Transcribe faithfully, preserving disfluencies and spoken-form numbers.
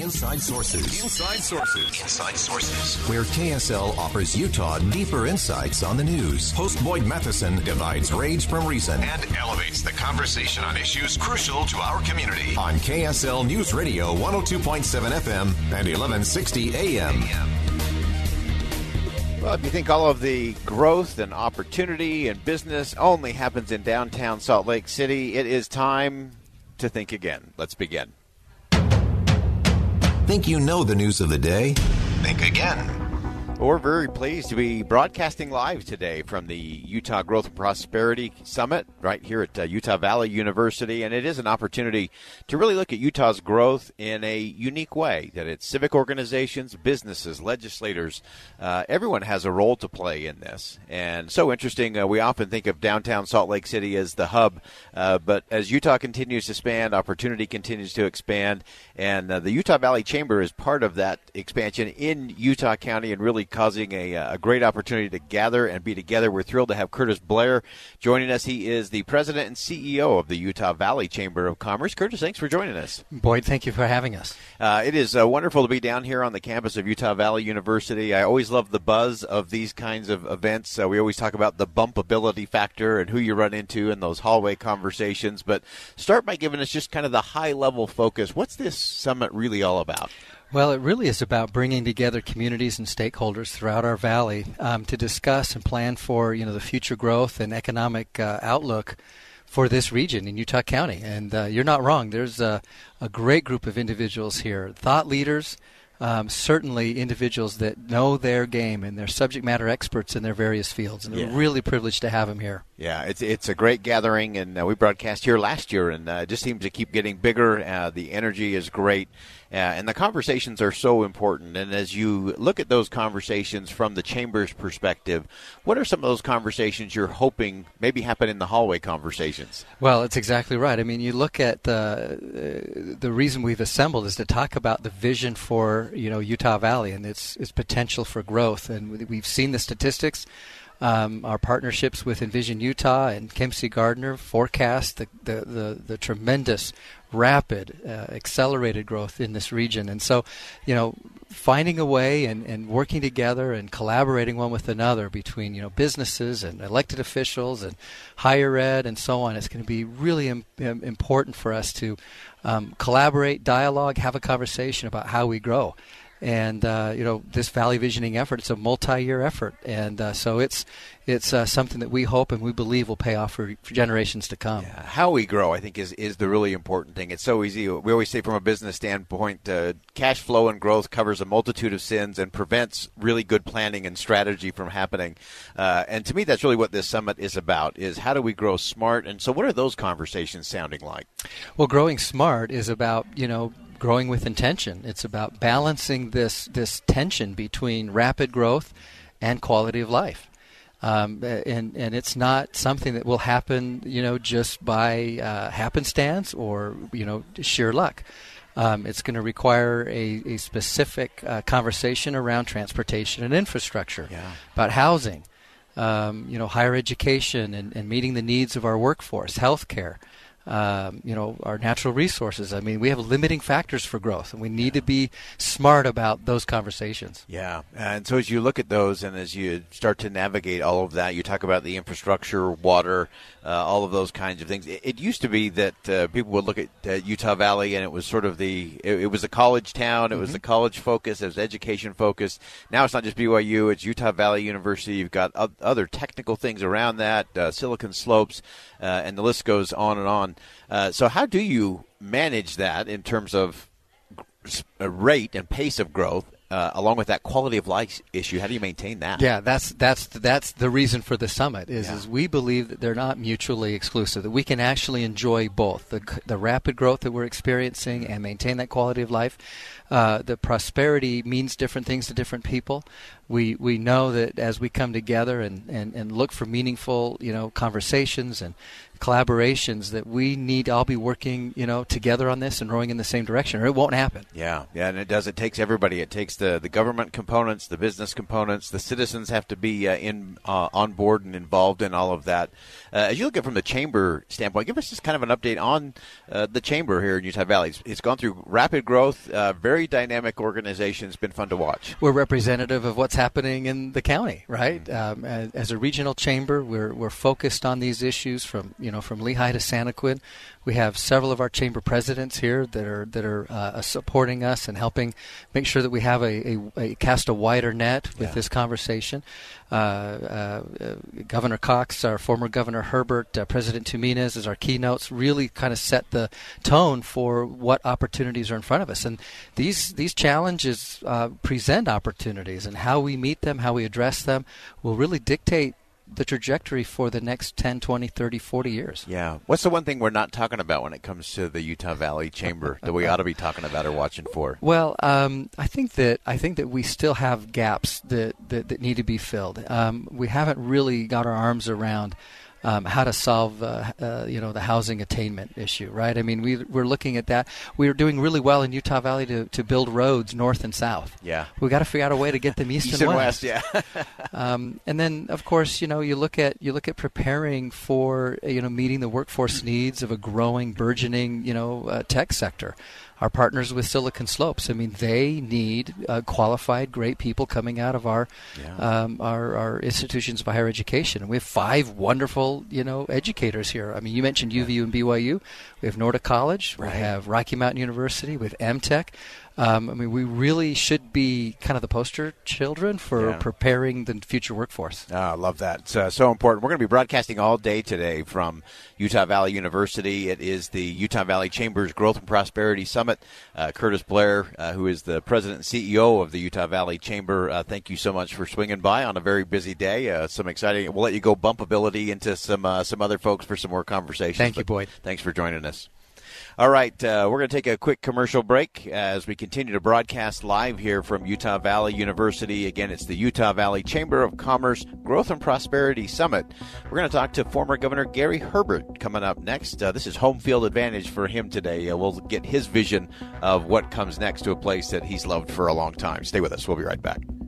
Inside Sources. Inside Sources. Inside Sources. Where K S L offers Utah deeper insights on the news. Host Boyd Matheson divides rage from reason and elevates the conversation on issues crucial to our community. On K S L News Radio one oh two point seven F M and eleven sixty A M. Well, if you think all of the growth and opportunity and business only happens in downtown Salt Lake City, it is time to think again. Let's begin. Think you know the news of the day? Think again. Well, we're very pleased to be broadcasting live today from the Utah Growth and Prosperity Summit right here at uh, Utah Valley University. And it is an opportunity to really look at Utah's growth in a unique way, that it's civic organizations, businesses, legislators, uh, everyone has a role to play in this. And so interesting, uh, we often think of downtown Salt Lake City as the hub, uh, but as Utah continues to expand, opportunity continues to expand, and uh, the Utah Valley Chamber is part of that expansion in Utah County and really causing a, a great opportunity to gather and be together. We're thrilled to have Curtis Blair joining us. He is the president and C E O of the Utah Valley Chamber of Commerce. Curtis, thanks for joining us. Boyd, thank you for having us. Uh, it is uh, wonderful to be down here on the campus of Utah Valley University. I always love the buzz of these kinds of events. Uh, we always talk about the bumpability factor and who you run into in those hallway conversations. But start by giving us just kind of the high-level focus. What's this summit really all about? Well, it really is about bringing together communities and stakeholders throughout our valley um, to discuss and plan for, you know, the future growth and economic uh, outlook for this region in Utah County. And uh, you're not wrong. There's a, a great group of individuals here, thought leaders, um, certainly individuals that know their game and they're subject matter experts in their various fields. And yeah. We're really privileged to have them here. Yeah, it's it's a great gathering, and uh, we broadcast here last year, and uh, it just seems to keep getting bigger. Uh, the energy is great, uh, and the conversations are so important. And as you look at those conversations from the chamber's perspective, what are some of those conversations you're hoping maybe happen in the hallway conversations? Well, it's exactly right. I mean, you look at the uh, the reason we've assembled is to talk about the vision for, you know, Utah Valley and its its potential for growth, and we've seen the statistics. Um, our partnerships with Envision Utah and Kem C. Gardner forecast the the, the, the tremendous, rapid, uh, accelerated growth in this region. And so, you know, finding a way and, and working together and collaborating one with another between, you know, businesses and elected officials and higher ed and so on, it's going to be really im- important for us to um, collaborate, dialogue, have a conversation about how we grow. And, uh, you know, this Valley Visioning effort, it's a multi-year effort. And uh, so it's it's uh, something that we hope and we believe will pay off for, for generations to come. Yeah. How we grow, I think, is, is the really important thing. It's so easy. We always say from a business standpoint, uh, cash flow and growth covers a multitude of sins and prevents really good planning and strategy from happening. Uh, and to me, that's really what this summit is about, is how do we grow smart? And so what are those conversations sounding like? Well, growing smart is about, you know, growing with intention. It's about balancing this this tension between rapid growth and quality of life. Um, and, and it's not something that will happen, you know, just by uh, happenstance or, you know, sheer luck. Um, it's going to require a, a specific uh, conversation around transportation and infrastructure, yeah. about housing, um, you know, higher education and, and meeting the needs of our workforce, healthcare. Um, you know, our natural resources. I mean, we have limiting factors for growth, and we need yeah. to be smart about those conversations. Yeah, and so as you look at those and as you start to navigate all of that, you talk about the infrastructure, water, uh, all of those kinds of things. It, it used to be that uh, people would look at uh, Utah Valley, and it was sort of the, it, it was a college town, it mm-hmm. was the college focus, it was education focused. Now it's not just B Y U, it's Utah Valley University. You've got o- other technical things around that, uh, Silicon Slopes, uh, and the list goes on and on. Uh, so how do you manage that in terms of rate and pace of growth, uh, along with that quality of life issue? How do you maintain that? Yeah, that's that's that's the reason for the summit is, yeah. is we believe that they're not mutually exclusive, that we can actually enjoy both, the, the rapid growth that we're experiencing and maintain that quality of life. Uh, the prosperity means different things to different people. we we know that as we come together and, and, and look for meaningful, you know, conversations and collaborations, that we need all be working, you know, together on this and rowing in the same direction, or it won't happen. Yeah, yeah, and it does. It takes everybody. It takes the, the government components, the business components. The citizens have to be uh, in uh, on board and involved in all of that. Uh, as you look at it from the chamber standpoint, give us just kind of an update on uh, the chamber here in Utah Valley. It's, it's gone through rapid growth, uh, very dynamic organization. It's been fun to watch. We're representative of what's happening in the county, right? Mm-hmm. Um, as a regional chamber, we're we're focused on these issues from you You know, from Lehi to Santaquin. We have several of our chamber presidents here that are that are uh, supporting us and helping make sure that we have a, a, a cast a wider net with yeah. this conversation. Uh, uh, uh, Governor Cox, our former Governor Herbert, uh, President Tuminez as our keynotes really kind of set the tone for what opportunities are in front of us. And these these challenges uh, present opportunities, and how we meet them, how we address them, will really dictate the trajectory for the next ten, twenty, thirty, forty years. Yeah. What's the one thing we're not talking about when it comes to the Utah Valley Chamber that we ought to be talking about or watching for? Well, um, I think that I think that we still have gaps that, that, that need to be filled. Um, we haven't really got our arms around Um, how to solve, uh, uh, you know, the housing attainment issue, right? I mean, we, we're looking at that. We're doing really well in Utah Valley to, to build roads north and south. Yeah. We've got to figure out a way to get them east, east and west. East and west, yeah. um, and then, of course, you know, you look at you look at preparing for, you know, meeting the workforce needs of a growing, burgeoning, you know, uh, tech sector. Our partners with Silicon Slopes, I mean, they need uh, qualified, great people coming out of our, yeah. um, our our institutions of higher education. And we have five wonderful, you know, educators here. I mean, you mentioned U V U yeah. and B Y U. We have Nordic College. Right. We have Rocky Mountain University. We have M-Tech. Um, I mean, we really should be kind of the poster children for yeah. preparing the future workforce. Oh, I love that. It's uh, so important. We're going to be broadcasting all day today from Utah Valley University. It is the Utah Valley Chamber's Growth and Prosperity Summit. Uh, Curtis Blair, uh, who is the president and C E O of the Utah Valley Chamber, uh, thank you so much for swinging by on a very busy day. Uh, some exciting. We'll let you go bumpability into some uh, some other folks for some more conversations. Thank you, Boyd. Thanks for joining us. All right, uh, we're going to take a quick commercial break as we continue to broadcast live here from Utah Valley University. Again, it's the Utah Valley Chamber of Commerce Growth and Prosperity Summit. We're going to talk to former Governor Gary Herbert coming up next. Uh, this is home field advantage for him today. Uh, we'll get his vision of what comes next to a place that he's loved for a long time. Stay with us. We'll be right back.